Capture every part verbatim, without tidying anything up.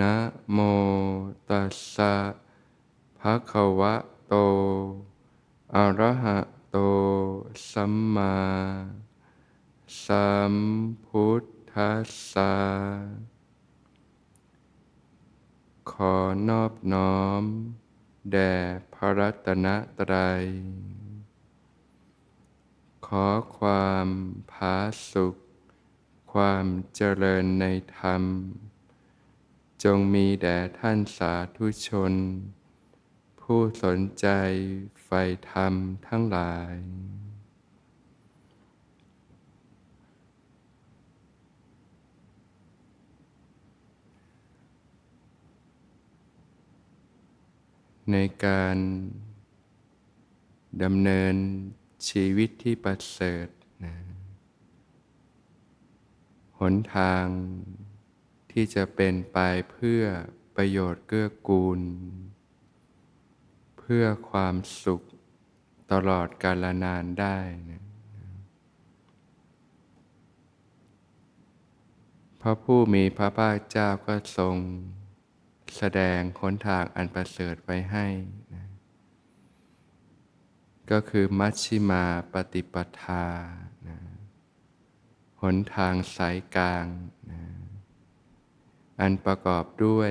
นะโมตัสสะภะคะวะโตอะระหะโตสัมมาสัมพุทธัสสะขอนอบน้อมแด่พระรัตนตรัยขอความผาสุกความเจริญในธรรมจงมีแด่ท่านสาธุชนผู้สนใจใฝ่ธรรมทั้งหลายในการดำเนินชีวิตที่ประเสริฐนะหนทางที่จะเป็นไปเพื่อประโยชน์เกื้อกูลเพื่อความสุขตลอดกาลนานได้นะพระผู้มีพระภาคเจ้าก็ทรงแสดงหนทางอันประเสริฐไว้ให้นะก็คือมัชฌิมาปฏิปทานะหนทางสายกลางนะอันประกอบด้วย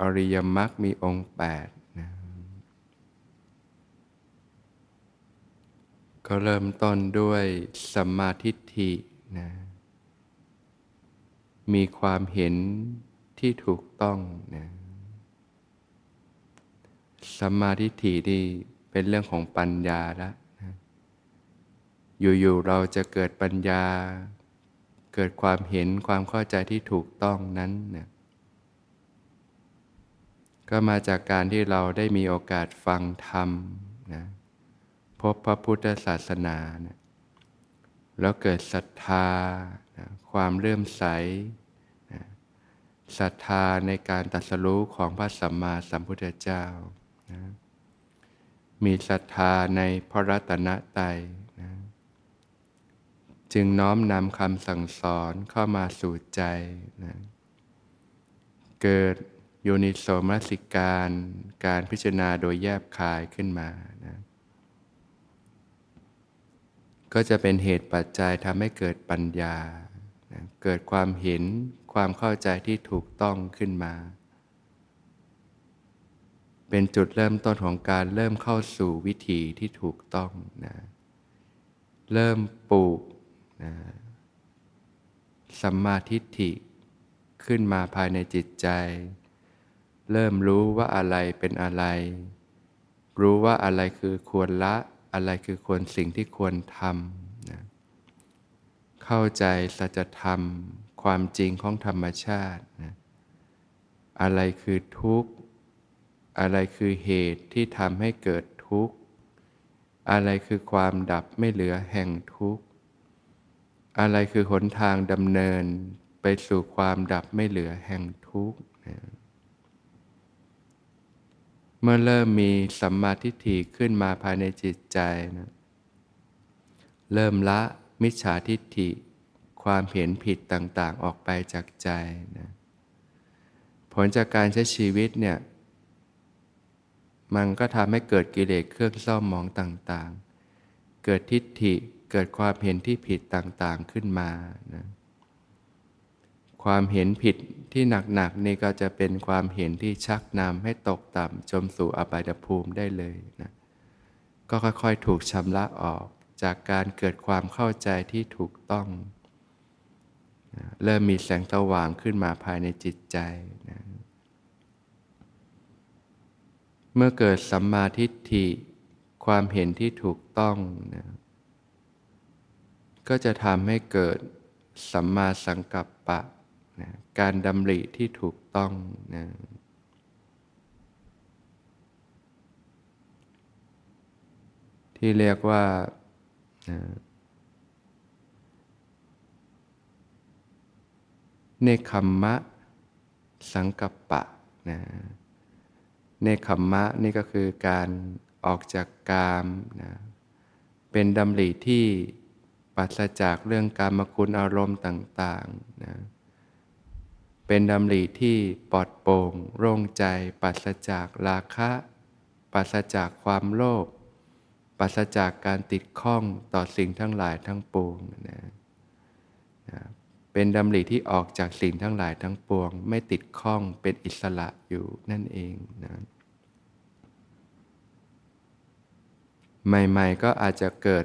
อริยมรรคมีองค์แปดนะก็เริ่มต้นด้วยสัมมาทิฏฐินะมีความเห็นที่ถูกต้องนะสัมมาทิฏฐินี่เป็นเรื่องของปัญญาละนะอยู่ๆเราจะเกิดปัญญาเกิดความเห็นความเข้าใจที่ถูกต้องนั้นนะก็มาจากการที่เราได้มีโอกาสฟังธรรมนะพบพระพุทธศาสนานะแล้วเกิดศรัทธานะความเลื่อมใสศรัทธาในการตรัสรู้ของพระสัมมาสัมพุทธเจ้านะมีศรัทธาในพระรัตนตรัยนะจึงน้อมนำคำสั่งสอนเข้ามาสู่ใจนะเกิดโยนิโสมนสิการการพิจารณาโดยแยบคายขึ้นมานะก็จะเป็นเหตุปัจจัยทำให้เกิดปัญญานะเกิดความเห็นความเข้าใจที่ถูกต้องขึ้นมาเป็นจุดเริ่มต้นของการเริ่มเข้าสู่วิถีที่ถูกต้องนะเริ่มปลูกนะสัมมาทิฏฐิขึ้นมาภายในจิตใจเริ่มรู้ว่าอะไรเป็นอะไรรู้ว่าอะไรคือควรละอะไรคือควรสิ่งที่ควรทำนะเข้าใจสัจธรรมความจริงของธรรมชาตินะอะไรคือทุกข์อะไรคือเหตุที่ทำให้เกิดทุกข์อะไรคือความดับไม่เหลือแห่งทุกข์อะไรคือหนทางดำเนินไปสู่ความดับไม่เหลือแห่งทุกข์นะเมื่อเริ่มมีสัมมาทิฏฐิขึ้นมาภายในจิตใจนะเริ่มละมิจฉาทิฏฐิความเห็นผิดต่างๆออกไปจากใจนะผลจากการใช้ชีวิตเนี่ยมันก็ทำให้เกิดกิเลสเครื่องเศร้าหมองต่างๆเกิดทิฏฐิเกิดความเห็นที่ผิดต่างๆขึ้นมานะความเห็นผิดที่หนักๆนี่ก็จะเป็นความเห็นที่ชักนำให้ตกต่ำจมสู่อบายภูมิได้เลยนะก็ค่อยๆถูกชำระออกจากการเกิดความเข้าใจที่ถูกต้องนะเริ่มมีแสงสว่างขึ้นมาภายในจิตใจนะเมื่อเกิดสัมมาทิฏฐิความเห็นที่ถูกต้องนะก็จะทำให้เกิดสัมมาสังกัปปะนะการดำริที่ถูกต้องนะ ที่เรียกว่าเนคขมมะสังกัปปะนะเนคขมมะนี่ก็คือการออกจากกามนะเป็นดำริที่ปราศจากเรื่องกามคุณอารมณ์ต่างๆนะเป็นดำริที่ปลอดโปร่งโล่งใจปราศจากราคะปราศจากความโลภปราศจากการติดข้องต่อสิ่งทั้งหลายทั้งปวงนะนะเป็นดำริที่ออกจากสิ่งทั้งหลายทั้งปวงไม่ติดข้องเป็นอิสระอยู่นั่นเองนะใหม่ๆก็อาจจะเกิด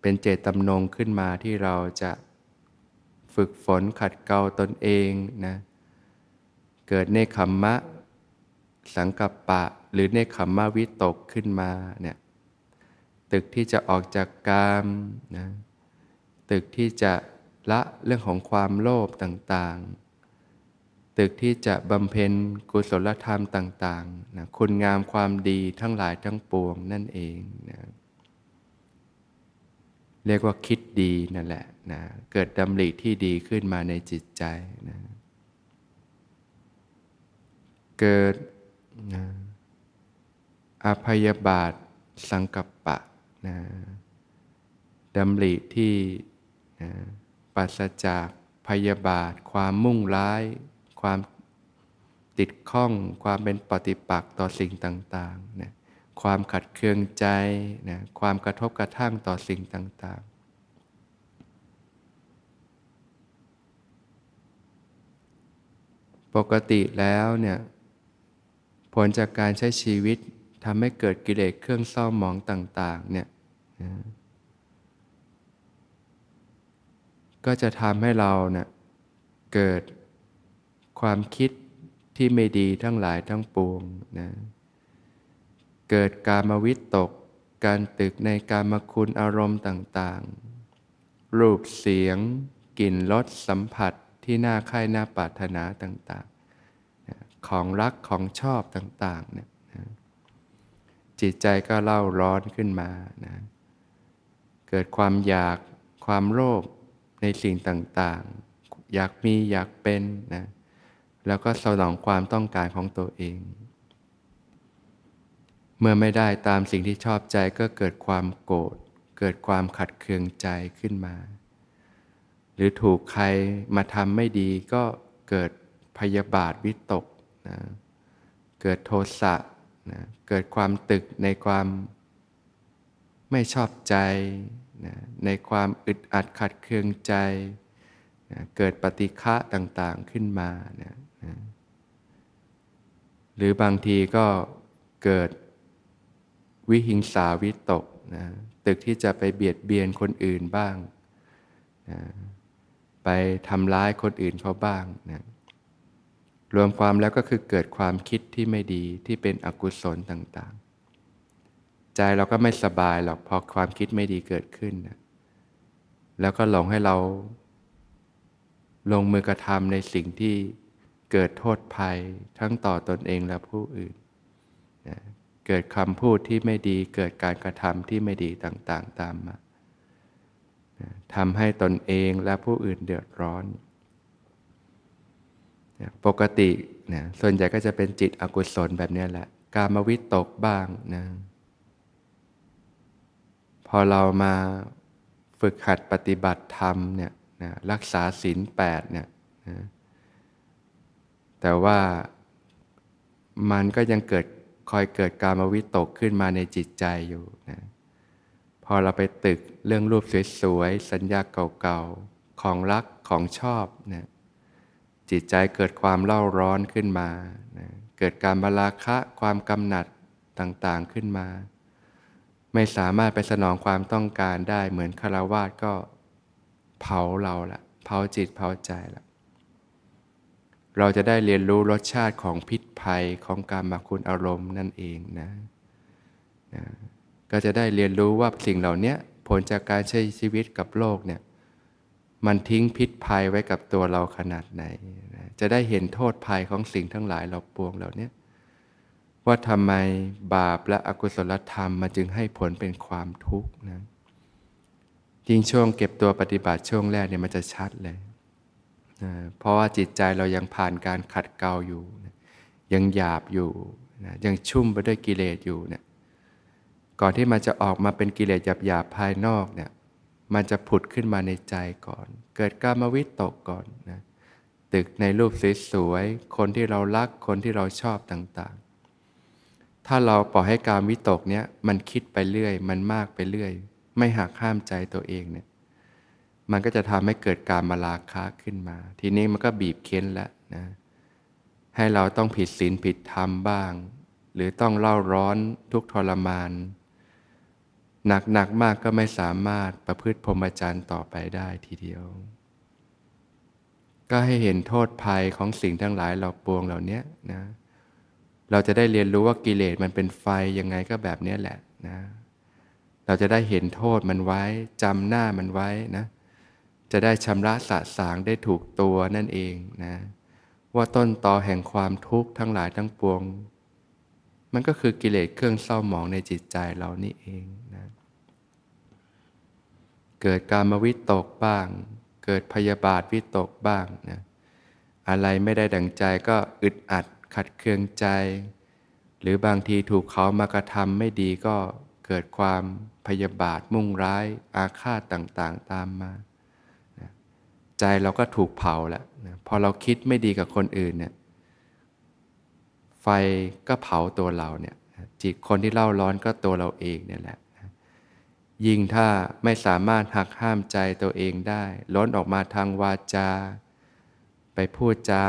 เป็นเจตจำนงขึ้นมาที่เราจะฝึกฝนขัดเกลาตนเองนะเกิดเนคขมมะสังกัปปะหรือเนคขมมะวิตกขึ้นมาเนี่ยตึกที่จะออกจากกามนะตึกที่จะละเรื่องของความโลภต่างๆตึกที่จะบำเพ็ญกุศลธรรมต่างๆนะคุณงามความดีทั้งหลายทั้งปวงนั่นเองนะเรียกว่าคิดดีนั่นแหละนะเกิดดำริที่ดีขึ้นมาในจิตใจนะเกิดนะอภัยบาทสังกัปปะนะดำริที่นะปราศจากพยาบาทความมุ่งร้ายความติดข้องความเป็นปฏิปักษ์ต่อสิ่งต่างๆนะความขัดเคืองใจนะความกระทบกระทั่งต่อสิ่งต่างๆปกติแล้วเนี่ยผลจากการใช้ชีวิตทำให้เกิดกิเลสเครื่องเศร้าหมองต่างๆเนี่ยนะก็จะทำให้เราเนี่ยเกิดความคิดที่ไม่ดีทั้งหลายทั้งปวงนะเกิดกามวิตกการตึกในกามคุณอารมณ์ต่างๆรูปเสียงกลิ่นรสสัมผัสที่น่าใคร่น่าปรารถนาต่างๆนะของรักของชอบต่างๆเนี่ยนะจิตใจก็เล่าร้อนขึ้นมานะเกิดความอยากความโลภในสิ่งต่างๆอยากมีอยากเป็นนะแล้วก็สนองความต้องการของตัวเองเมื่อไม่ได้ตามสิ่งที่ชอบใจก็เกิดความโกรธเกิดความขัดเคืองใจขึ้นมาหรือถูกใครมาทำไม่ดีก็เกิดพยาบาทวิตกนะเกิดโทสะนะเกิดความตึกในความไม่ชอบใจนะในความอึดอัดขัดเคืองใจนะเกิดปฏิฆะต่างๆขึ้นมานะนะหรือบางทีก็เกิดวิหิงสาวิตกนะตึกที่จะไปเบียดเบียนคนอื่นบ้างนะไปทำร้ายคนอื่นเขาบ้างนะรวมความแล้วก็คือเกิดความคิดที่ไม่ดีที่เป็นอกุศลต่างๆใจเราก็ไม่สบายหรอกพอความคิดไม่ดีเกิดขึ้นนะแล้วก็หลงให้เราลงมือกระทำในสิ่งที่เกิดโทษภัยทั้งต่อตนเองและผู้อื่นนะเกิดคำพูดที่ไม่ดีเกิดการกระทำที่ไม่ดีต่างๆตามมาทำให้ตนเองและผู้อื่นเดือดร้อนปกตินะส่วนใหญ่ก็จะเป็นจิตอกุศลแบบนี้แหละกามวิตกบ้างนะพอเรามาฝึกหัดปฏิบัติธรรมเนี่ยนะรักษาศีลแปดเนี่ยนะแต่ว่ามันก็ยังเกิดคอยเกิดกามวิตกขึ้นมาในจิตใจอยู่นะพอเราไปตึกเรื่องรูปสวยๆสัญญาเก่าๆของรักของชอบนะจิตใจเกิดความเล่าร้อนขึ้นมานะเกิดการบาราคะความกำหนัดต่างๆขึ้นมาไม่สามารถไปสนองความต้องการได้เหมือนฆราวาสก็เผาเราละเผาจิตเผาใจละเราจะได้เรียนรู้รสชาติของพิษภัยของกามคุณอารมณ์นั่นเองนะนะก็จะได้เรียนรู้ว่าสิ่งเหล่านี้ผลจากการใช้ชีวิตกับโลกเนี่ยมันทิ้งพิษภัยไว้กับตัวเราขนาดไหนนะจะได้เห็นโทษภัยของสิ่งทั้งหลายเราปวงเหล่านี้ ว่าทำไมบาปและอกุศลธรรมมันจึงให้ผลเป็นความทุกข์นะยิ่งช่วงเก็บตัวปฏิบัติช่วงแรกเนี่ยมันจะชัดเลยนะเพราะว่าจิตใจเรายังผ่านการขัดเกลาอยู่นะยังหยาบอยู่นะยังชุ่มไปด้วยกิเลสอยู่เนี่ยก่อนที่มันจะออกมาเป็นกิเลสหยาบๆภายนอกเนี่ยมันจะผุดขึ้นมาในใจก่อนเกิดกามวิตกก่อนนะตึกในรูปสวยๆคนที่เรารักคนที่เราชอบต่างๆถ้าเราปล่อยให้กามวิตกเนี่ยมันคิดไปเรื่อยมันมากไปเรื่อยไม่หักห้ามใจตัวเองเนี่ยมันก็จะทำให้เกิดการมาราคะขึ้นมาทีนี้มันก็บีบเค้นแล้วนะให้เราต้องผิดศีลผิดธรรมบ้างหรือต้องเล่าร้อนทุกทรมานหนักหนักมากก็ไม่สามารถประพฤติพรหมจรรย์ต่อไปได้ทีเดียวก็ให้เห็นโทษภัยของสิ่งทั้งหลายเหล่าปวงเหล่านี้นะเราจะได้เรียนรู้ว่ากิเลสมันเป็นไฟยังไงก็แบบนี้แหละนะเราจะได้เห็นโทษมันไว้จำหน้ามันไว้นะจะได้ชำระสะสางได้ถูกตัวนั่นเองนะว่าต้นตอแห่งความทุกข์ทั้งหลายทั้งปวงมันก็คือกิเลสเครื่องเศร้าหมองในจิตใจเรานี่เองนะเกิดกามวิตกบ้างเกิดพยาบาทวิตกบ้างนะอะไรไม่ได้ดั่งใจก็อึดอัดขัดเคืองใจหรือบางทีถูกเขามากระทำไม่ดีก็เกิดความพยาบาทมุ่งร้ายอาฆาตต่างๆตามมานะใจเราก็ถูกเผาแล้วนะพอเราคิดไม่ดีกับคนอื่นเนี่ยไฟก็เผาตัวเราเนี่ยจิตคนที่เล่าร้อนก็ตัวเราเองเนี่ยแหละยิ่งถ้าไม่สามารถหักห้ามใจตัวเองได้ล้นออกมาทางวาจาไปพูดจา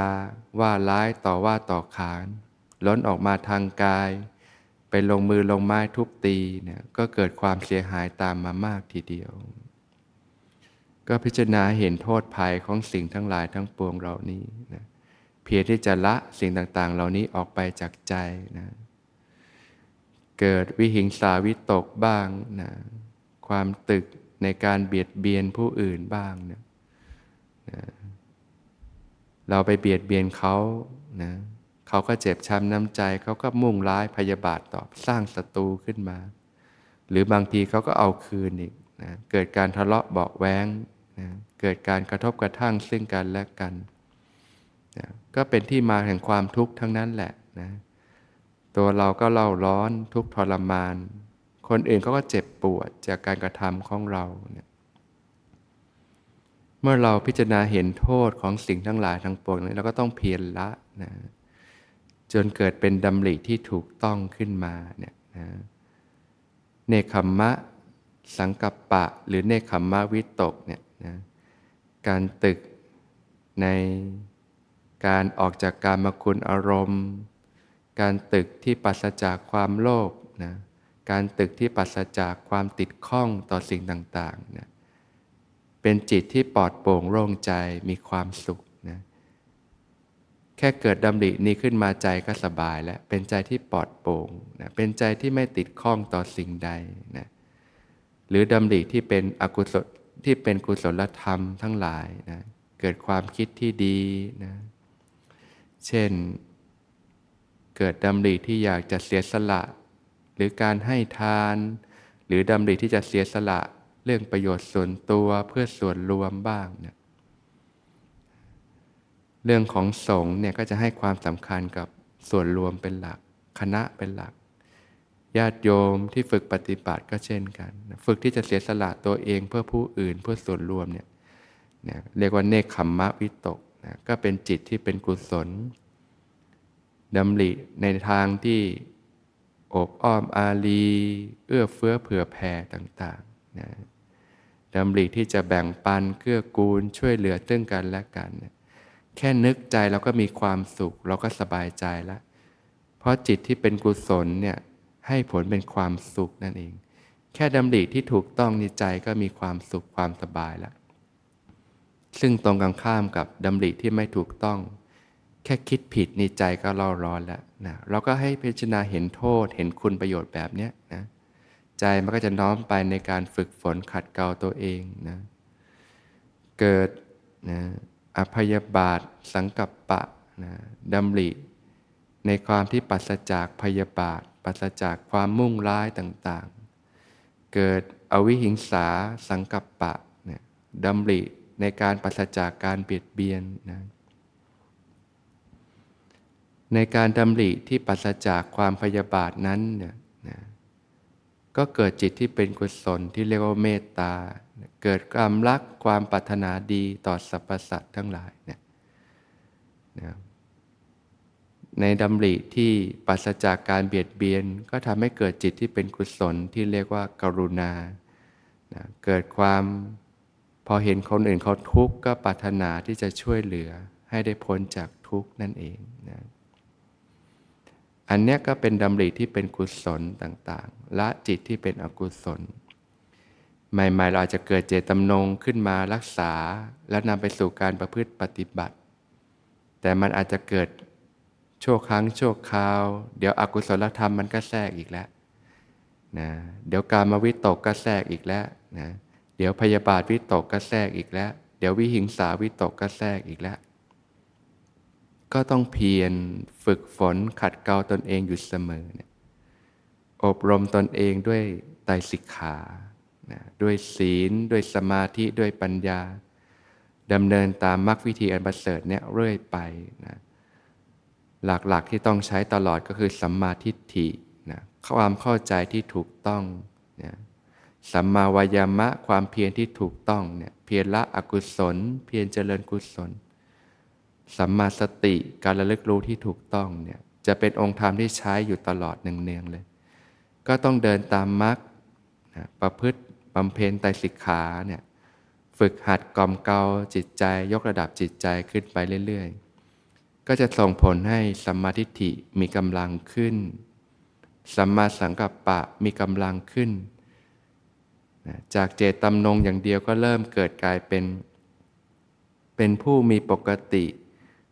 ว่าร้ายต่อว่าต่อขานล้นออกมาทางกายไปลงมือลงไม้ทุบตีเนี่ยก็เกิดความเสียหายตามมามากทีเดียวก็พิจารณาเห็นโทษภัยของสิ่งทั้งหลายทั้งปวงเหล่านี้นะเพียรที่จะละสิ่งต่างๆเหล่านี้ออกไปจากใจนะเกิดวิหิงสาวิตกบ้างนะความตึกในการเบียดเบียนผู้อื่นบ้างนะนะเราไปเบียดเบียนเขานะเขาก็เจ็บช้ำน้ำใจเขาก็มุ่งร้ายพยาบาทตอบสร้างศัตรูขึ้นมาหรือบางทีเขาก็เอาคืนอีกนะเกิดการทะเลาะเบาะแว้งนะเกิดการกระทบกระทั่งซึ่งกันและกันนะก็เป็นที่มาแห่งความทุกข์ทั้งนั้นแหละนะตัวเราก็เล่าร้อนทุกข์ทรมานคนอื่นเขาก็เจ็บปวดจากการกระทำของเราเนี่ยเมื่อเราพิจารณาเห็นโทษของสิ่งทั้งหลายทั้งปวงนี้เราก็ต้องเพียรละนะจนเกิดเป็นดำริที่ถูกต้องขึ้นมาเนี่ยนะเนคขมมะสังกัปปะหรือเนคขมมะวิตกเนี่ยนะการตรึกในการออกจากกามคุณอารมณ์การตรึกที่ปราศจากความโลภนะการตรึกที่ปราศจากความติดข้องต่อสิ่งต่างๆนะเป็นจิตที่ปลอดโปร่งโล่งใจมีความสุขนะแค่เกิดดำรินี้ขึ้นมาใจก็สบายแล้วเป็นใจที่ปลอดโปร่งนะเป็นใจที่ไม่ติดข้องต่อสิ่งใดนะหรือดำริที่เป็นอกุศลที่เป็นกุศลธรรมทั้งหลายนะเกิดความคิดที่ดีนะเช่นเกิดดำริที่อยากจะเสียสละหรือการให้ทานหรือดำริที่จะเสียสละเรื่องประโยชน์ส่วนตัวเพื่อส่วนรวมบ้างเนี่ยเรื่องของสงฆ์เนี่ยก็จะให้ความสำคัญกับส่วนรวมเป็นหลักคณะเป็นหลักญาติโยมที่ฝึกปฏิบัติก็เช่นกันฝึกที่จะเสียสละตัวเองเพื่อผู้อื่นเพื่อส่วนรวมเนี่ยเนี่ยเรียกว่าเนคขมมะวิตกนะก็เป็นจิตที่เป็นกุศลดำริในทางที่อบอ้อมอารีเอื้อเฟื้อเผื่อแผ่ต่างๆนะดำริที่จะแบ่งปันเกื้อกูลช่วยเหลือซึ่งกันและกันนะแค่นึกใจเราก็มีความสุขเราก็สบายใจแล้วเพราะจิตที่เป็นกุศลเนี่ยให้ผลเป็นความสุขนั่นเองแค่ดำริที่ถูกต้องในใจก็มีความสุขความสบายแล้วซึ่งตรงกันข้ามกับดำริที่ไม่ถูกต้องแค่คิดผิดในใจก็เล่าร้อนแล้วนะเราก็ให้พิจารณาเห็นโทษเห็นคุณประโยชน์แบบเนี้ยนะใจมันก็จะน้อมไปในการฝึกฝนขัดเกลาตัวเองนะเกิดนะอภัยบาทสังกัปปะนะดำริ ในความที่ปราศจากพยาบาทปราศจากความมุ่งร้ายต่างๆเกิดอวิหิงสาสังกัปปะเนี่ยดำริในการปราศจากการเบียดเบียนนะในการดำริที่ปราศจากความพยาบาทนั้นเนี่ยนะก็เกิดจิตที่เป็นกุศลที่เรียกว่าเมตตาเกิดความรักความปรารถนาดีต่อสรรพสัตว์ทั้งหลายเนี่ยนะในดำริที่ปราศจากการเบียดเบียนก็ทำให้เกิดจิตที่เป็นกุศลที่เรียกว่ากรุณานะเกิดความพอเห็นคนอื่นเขาทุกข์ก็ปรารถนาที่จะช่วยเหลือให้ได้พ้นจากทุกข์นั่นเองนะอันนี้ก็เป็นดำริที่เป็นกุศลต่างๆละจิตที่เป็นอกุศลใหม่ๆเราอาจจะเกิดเจตจำนงขึ้นมารักษาและนำไปสู่การประพฤติปฏิบัติแต่มันอาจจะเกิดชั่วครั้งชั่วคราวเดี๋ยวอกุศลธรรมมันก็แทรกอีกแล้วนะเดี๋ยวกามวิตกก็แทรกอีกแล้วนะเดี๋ยวพยาบาทวิตกก็แทรกอีกแล้วเดี๋ยววิหิงสาวิตกก็แทรกอีกแล้วก็ต้องเพียรฝึกฝนขัดเกลาตนเองอยู่เสมอเนี่ยอบรมตนเองด้วยไตรสิกขานะด้วยศีลด้วยสมาธิด้วยปัญญาดำเนินตามมรรควิธีอันประเสริฐเนี่ยเรื่อยไปนะหลักๆที่ต้องใช้ตลอดก็คือสัมมาทิฏฐินะความเข้าใจที่ถูกต้องนะสัมมาวายามะความเพียรที่ถูกต้องเนี่ยเพียรละอกุศลเพียรเจริญกุศลสัมมาสติการระลึกรู้ที่ถูกต้องเนี่ยจะเป็นองค์ธรรมที่ใช้อยู่ตลอดเนืองๆเลยก็ต้องเดินตามมรรคนะประพฤติบำเพ็ญไตรสิกขาเนี่ยฝึกหัดกล่อมเกลาจิตใจยกระดับจิตใจขึ้นไปเรื่อยๆก็จะส่งผลให้สัมมาทิฏฐิมีกำลังขึ้นสัมมาสังกัปปะมีกำลังขึ้นนะจากเจตจำนงอย่างเดียวก็เริ่มเกิดกลายเป็นเป็นผู้มีปกติ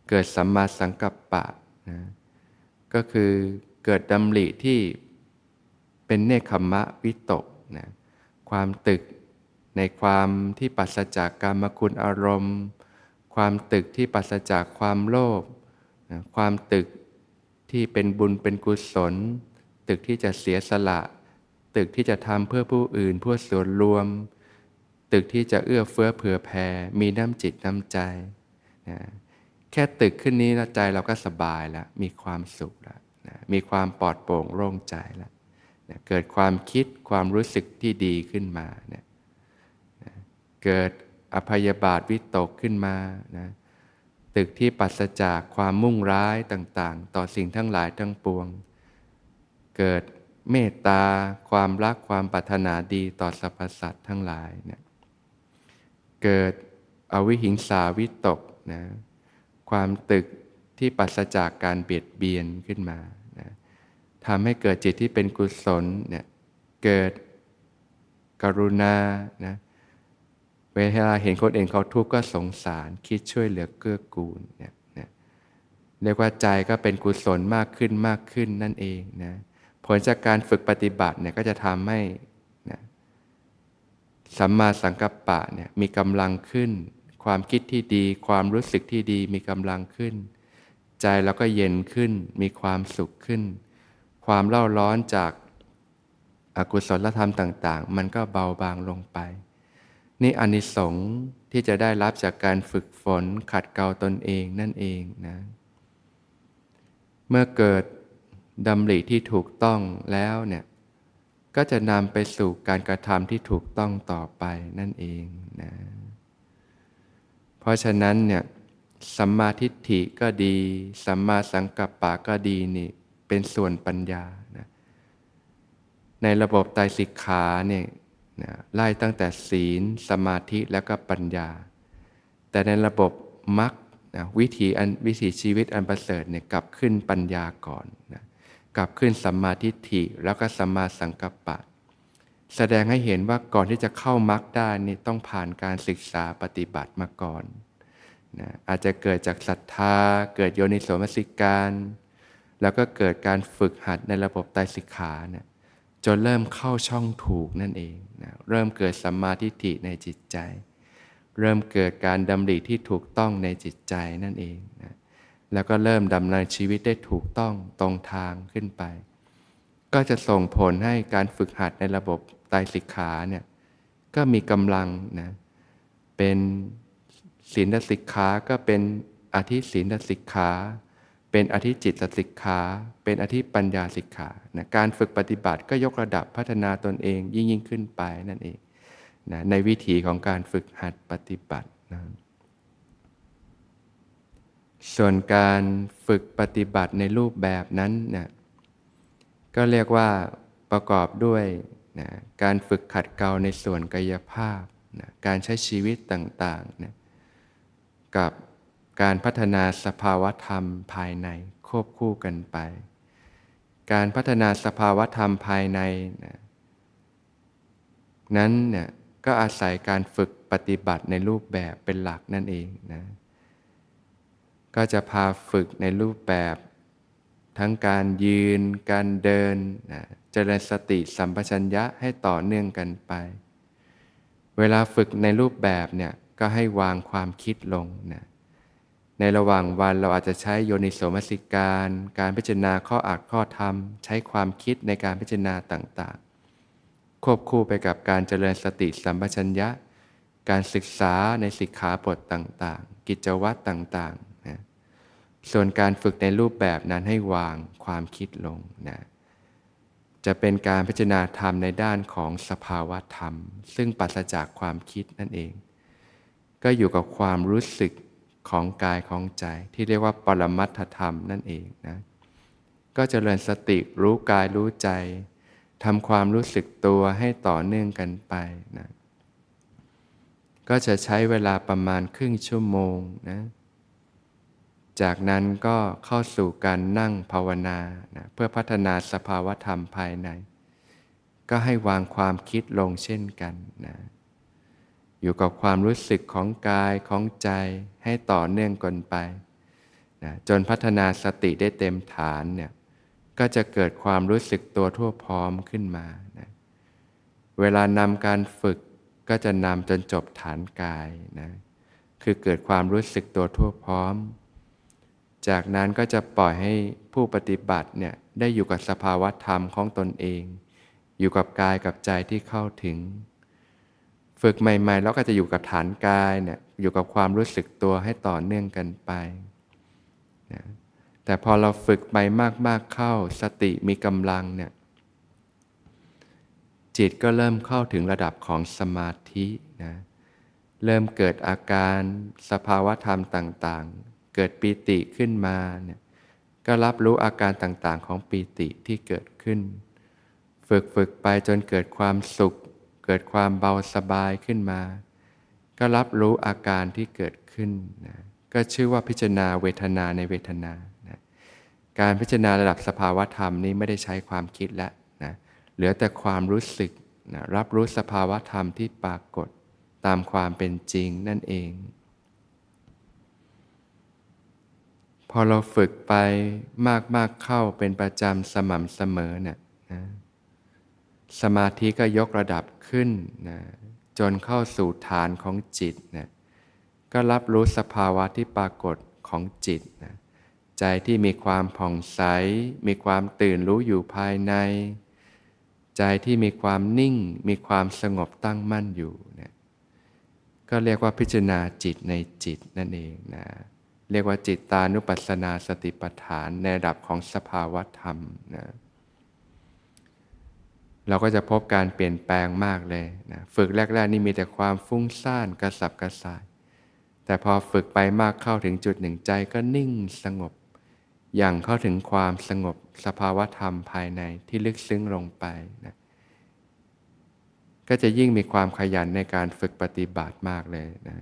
เกิดสัมมาสังกัปปะนะก็คือเกิดดำริที่เป็นเนกขัมมะวิตกนะความตึกในความที่ปราศจากกามคุณอารมณ์ความตึกที่ปราศจากความโลภนะความตึกที่เป็นบุญเป็นกุศลตึกที่จะเสียสละตึกที่จะทำเพื่อผู้อื่นเพื่อส่วนรวมตึกที่จะเอื้อเฟื้อเผื่อแผ่มีน้ำจิตน้ำใจนะแค่ตึกขึ้นนี้แล้วใจเราก็สบายแล้วมีความสุขแล้วนะมีความปลอดโปร่งโล่งใจแล้วนะเกิดความคิดความรู้สึกที่ดีขึ้นมานะนะเกิดอภัยบาทวิตกขึ้นมานะตึกที่ปราศจากความมุ่งร้ายต่างๆต่อสิ่งทั้งหลายทั้งปวงเกิดเมตตาความรักความปรารถนาดีต่อสรรพสัตว์ทั้งหลายนะเกิดอวิหิงสาวิตกนะความตึกที่ปราศจากการเบียดเบียนขึ้นมานะทำให้เกิดจิตที่เป็นกุศลเนี่ยเกิดกรุณานะเวลาเห็นคนอื่นเขาทุกข์ก็สงสารคิดช่วยเหลือเกื้อกูลเนี่ยนะเรียกว่าใจก็เป็นกุศลมากขึ้นมากขึ้นนั่นเองนะผลจากการฝึกปฏิบัติเนี่ยก็จะทำให้นะสัมมาสังกัปปะเนี่ยมีกำลังขึ้นความคิดที่ดีความรู้สึกที่ดีมีกำลังขึ้นใจเราก็เย็นขึ้นมีความสุขขึ้นความเล่าร้อนจากอกุศลธรรมต่างๆมันก็เบาบางลงไปนี่อานิสงส์ที่จะได้รับจากการฝึกฝนขัดเกลาตนเองนั่นเองนะเมื่อเกิดดำริที่ถูกต้องแล้วเนี่ยก็จะนำไปสู่การกระทำที่ถูกต้องต่อไปนั่นเองนะเพราะฉะนั้นเนี่ยสัมมาทิฏฐิก็ดีสัมมาสังกัปปะก็ดีนี่เป็นส่วนปัญญานะในระบบไตรสิกขาเนี่ยนะไล่ตั้งแต่ศีลสมาธิแล้วก็ปัญญาแต่ในระบบมรรคนะวิถีอันวิถีชีวิตอันประเสริฐเนี่ยกลับขึ้นปัญญาก่อนนะกลับขึ้นสัมมาทิฏฐิแล้วก็สัมมาสังกัปปะแสดงให้เห็นว่าก่อนที่จะเข้ามรรคได้นี่ต้องผ่านการศึกษาปฏิบัติมาก่อนนะอาจจะเกิดจากศรัทธาเกิดโยนิโสมนสิการแล้วก็เกิดการฝึกหัดในระบบไตรสิกขานะจนเริ่มเข้าช่องถูกนั่นเองนะเริ่มเกิดสัมมาทิฏฐิในจิตใจเริ่มเกิดการดำริที่ถูกต้องในจิตใจนั่นเองนะ แล้วก็เริ่มดำเนินชีวิตได้ถูกต้องตรงทางขึ้นไปก็จะส่งผลให้การฝึกหัดในระบบไตรสิกขาเนี่ยก็มีกำลังนะเป็นศีลสิกขาก็เป็นอธิศีลสิกขาเป็นอธิจิตสิกขาเป็นอธิปัญญาสิกขานะการฝึกปฏิบัติก็ยกระดับพัฒนาตนเองยิ่งยิ่งขึ้นไปนั่นเองนะในวิถีของการฝึกหัดปฏิบัตินะส่วนการฝึกปฏิบัติในรูปแบบนั้นนะก็เรียกว่าประกอบด้วยนะการฝึกขัดเกลาในส่วนกายภาพนะการใช้ชีวิตต่างๆนะกับการพัฒนาสภาวธรรมภายในควบคู่กันไปการพัฒนาสภาวธรรมภายในนะนั้นเนี่ยก็อาศัยการฝึกปฏิบัติในรูปแบบเป็นหลักนั่นเองนะก็จะพาฝึกในรูปแบบทั้งการยืนการเดินนะเจริญสติสัมปชัญญะให้ต่อเนื่องกันไปเวลาฝึกในรูปแบบเนี่ยก็ให้วางความคิดลงนะในระหว่างวันเราอาจจะใช้โยนิโสมนสิการการพิจารณาข้ออักข้อธรรมใช้ความคิดในการพิจารณาต่างๆควบคู่ไปกับการเจริญสติสัมปชัญญะการศึกษาในสิกขาบทต่างๆกิจวัตรต่างๆนะส่วนการฝึกในรูปแบบนั้นให้วางความคิดลงนะจะเป็นการพิจารณาธรรมในด้านของสภาวะธรรมซึ่งปราศจากความคิดนั่นเองก็อยู่กับความรู้สึกของกายของใจที่เรียกว่าปรมัตถธรรมนั่นเองนะก็เจริญสติรู้กายรู้ใจทำความรู้สึกตัวให้ต่อเนื่องกันไปนะก็จะใช้เวลาประมาณครึ่งชั่วโมงนะจากนั้นก็เข้าสู่การนั่งภาวนานะเพื่อพัฒนาสภาวธรรมภายในก็ให้วางความคิดลงเช่นกันนะอยู่กับความรู้สึกของกายของใจให้ต่อเนื่องกันไปนะจนพัฒนาสติได้เต็มฐานเนี่ยก็จะเกิดความรู้สึกตัวทั่วพร้อมขึ้นมานะเวลานำการฝึกก็จะนำจนจบฐานกายนะคือเกิดความรู้สึกตัวทั่วพร้อมจากนั้นก็จะปล่อยให้ผู้ปฏิบัติเนี่ยได้อยู่กับสภาวะธรรมของตนเองอยู่กับกายกับใจที่เข้าถึงฝึกใหม่ๆแล้วก็จะอยู่กับฐานกายเนี่ยอยู่กับความรู้สึกตัวให้ต่อเนื่องกันไปนะแต่พอเราฝึกไปมากๆเข้าสติมีกำลังเนี่ยจิตก็เริ่มเข้าถึงระดับของสมาธินะเริ่มเกิดอาการสภาวะธรรมต่างๆเกิดปีติขึ้นมาเนี่ยก็รับรู้อาการต่างๆของปีติที่เกิดขึ้นฝึกๆไปจนเกิดความสุขเกิดความเบาสบายขึ้นมาก็รับรู้อาการที่เกิดขึ้นนะก็ชื่อว่าพิจารณาเวทนาในเวทนานะการพิจารณาระดับสภาวธรรมนี้ไม่ได้ใช้ความคิดแล้วนะเหลือแต่ความรู้สึกนะรับรู้สภาวธรรมที่ปรากฏตามความเป็นจริงนั่นเองพอเราฝึกไปมากๆเข้าเป็นประจำสม่ำเสมอเนี่ยนะสมาธิก็ยกระดับขึ้นนะจนเข้าสู่ฐานของจิตนะก็รับรู้สภาวะที่ปรากฏของจิตนะใจที่มีความผ่องใสมีความตื่นรู้อยู่ภายในใจที่มีความนิ่งมีความสงบตั้งมั่นอยู่นะก็เรียกว่าพิจารณาจิตในจิตนั่นเองนะเรียกว่าจิตตานุปัสสนาสติปัฏฐานในระดับของสภาวะธรรมนะเราก็จะพบการเปลี่ยนแปลงมากเลยนะฝึกแรกๆนี่มีแต่ความฟุ้งซ่านกระสับกระส่ายแต่พอฝึกไปมากเข้าถึงจุดหนึ่งใจก็นิ่งสงบอย่างเข้าถึงความสงบสภาวธรรมภายในที่ลึกซึ้งลงไปนะก็จะยิ่งมีความขยันในการฝึกปฏิบัติมากเลยนะ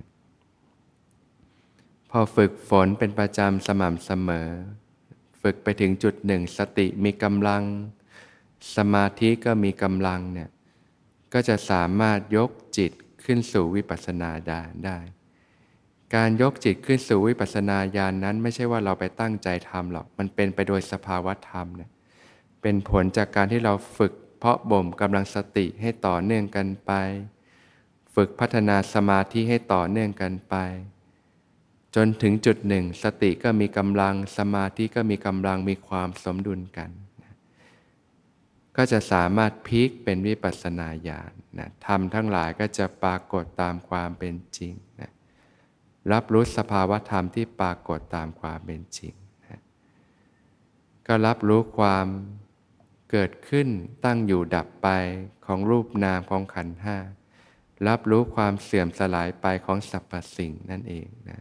พอฝึกฝนเป็นประจำสม่ำเสมอฝึกไปถึงจุดหนึ่งสติมีกำลังสมาธิก็มีกำลังเนี่ยก็จะสามารถยกจิตขึ้นสู่วิปัสสนาญาณได้การยกจิตขึ้นสู่วิปัสสนาญาณนั้นไม่ใช่ว่าเราไปตั้งใจทำหรอกมันเป็นไปโดยสภาวะธรรมเนี่ยเป็นผลจากการที่เราฝึกเพาะบ่มกำลังสติให้ต่อเนื่องกันไปฝึกพัฒนาสมาธิให้ต่อเนื่องกันไป จนถึงจุดหนึ่งสติก็มีกำลังสมาธิก็มีกำลังมีความสมดุลกันนะก็จะสามารถพลิกเป็นวิปัสสนาญาณนะธรรมทั้งหลายก็จะปรากฏตามความเป็นจริงนะรับรู้สภาวะธรรมที่ปรากฏตามความเป็นจริงนะก็รับรู้ความเกิดขึ้นตั้งอยู่ดับไปของรูปนามของขันธ์ห้ารับรู้ความเสื่อมสลายไปของสรรพสิ่งนั่นเองนะ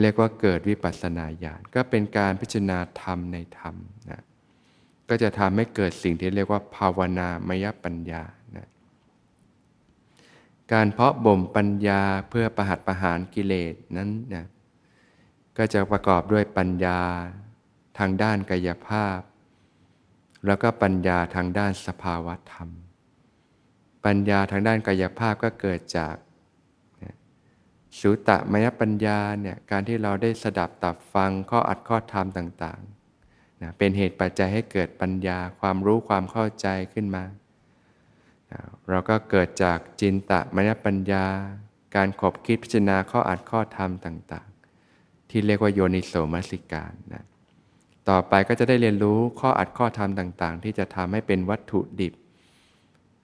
เรียกว่าเกิดวิปัสสนาญาณก็เป็นการพิจารณาธรรมในธรรมนะก็จะทำให้เกิดสิ่งที่เรียกว่าภาวนามยปัญญานะการเพาะบ่มปัญญาเพื่อประหัตประหารกิเลสนั้นนะก็จะประกอบด้วยปัญญาทางด้านกายภาพแล้วก็ปัญญาทางด้านสภาวะธรรมปัญญาทางด้านกายภาพก็เกิดจากสุตมยปัญญาเนี่ยการที่เราได้สดับตับฟังข้ออัดข้อธรรมต่างๆนะเป็นเหตุปัจจัยให้เกิดปัญญาความรู้ความเข้าใจขึ้นมานะเราก็เกิดจากจินตมยปัญญาการขบคิดพิจารณาข้ออัดข้อธรรมต่างๆที่เรียกว่าโยนิโสมนสิการนะต่อไปก็จะได้เรียนรู้ข้ออัดข้อธรรมต่างๆที่จะทำให้เป็นวัตถุดิบ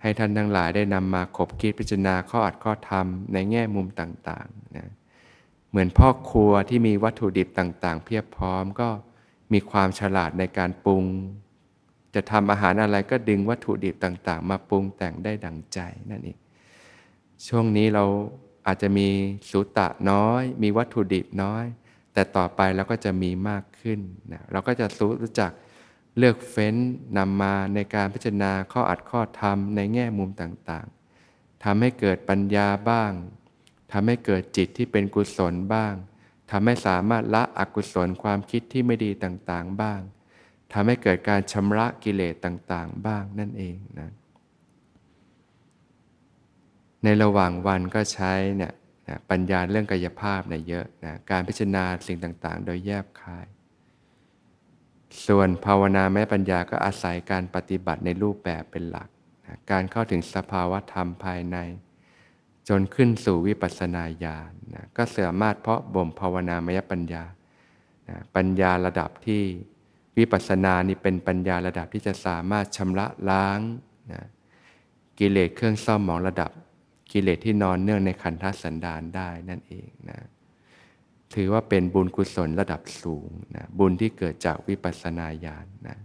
ให้ท่านทั้งหลายได้นำมาขบคิดพิจารณาข้ออัดข้อธรรมในแง่มุมต่างๆนะเหมือนพ่อครัวที่มีวัตถุดิบต่างๆเพียบพร้อมก็มีความฉลาดในการปรุงจะทำอาหารอะไรก็ดึงวัตถุดิบต่างๆมาปรุงแต่งได้ดั่งใจนั่นเองช่วงนี้เราอาจจะมีสุตะน้อยมีวัตถุดิบน้อยแต่ต่อไปเราก็จะมีมากขึ้นนะเราก็จะรู้จักเลือกเฟ้นนำมาในการพิจารณาข้ออัดข้อธรรมในแง่มุมต่างๆทำให้เกิดปัญญาบ้างทำให้เกิดจิตที่เป็นกุศลบ้างทำให้สามารถละอกุศลความคิดที่ไม่ดีต่างๆบ้างทำให้เกิดการชำระกิเลสต่างๆบ้างนั่นเองนะในระหว่างวันก็ใช้เนี่ยนะปัญญาเรื่องกายภาพเนี่ยเยอะนะการพิจารณาสิ่งต่างๆโดยแยบคายส่วนภาวนาแม้ปัญญาก็อาศัยการปฏิบัติในรูปแบบเป็นหลักนะการเข้าถึงสภาวะธรรมภายในจนขึ้นสู่วิปัสสนาญาณนะก็สามารถเพาะบ่มภาวนามยปัญญานะปัญญาระดับที่วิปัสสนานี่เป็นปัญญาระดับที่จะสามารถชำระล้างนะกิเลสเครื่องเศร้าหมองระดับกิเลสที่นอนเนื่องในขันธสันดานได้นั่นเองนะถือว่าเป็นบุญกุศลระดับสูงนะบุญที่เกิดจากวิปัสสนาญาณนะ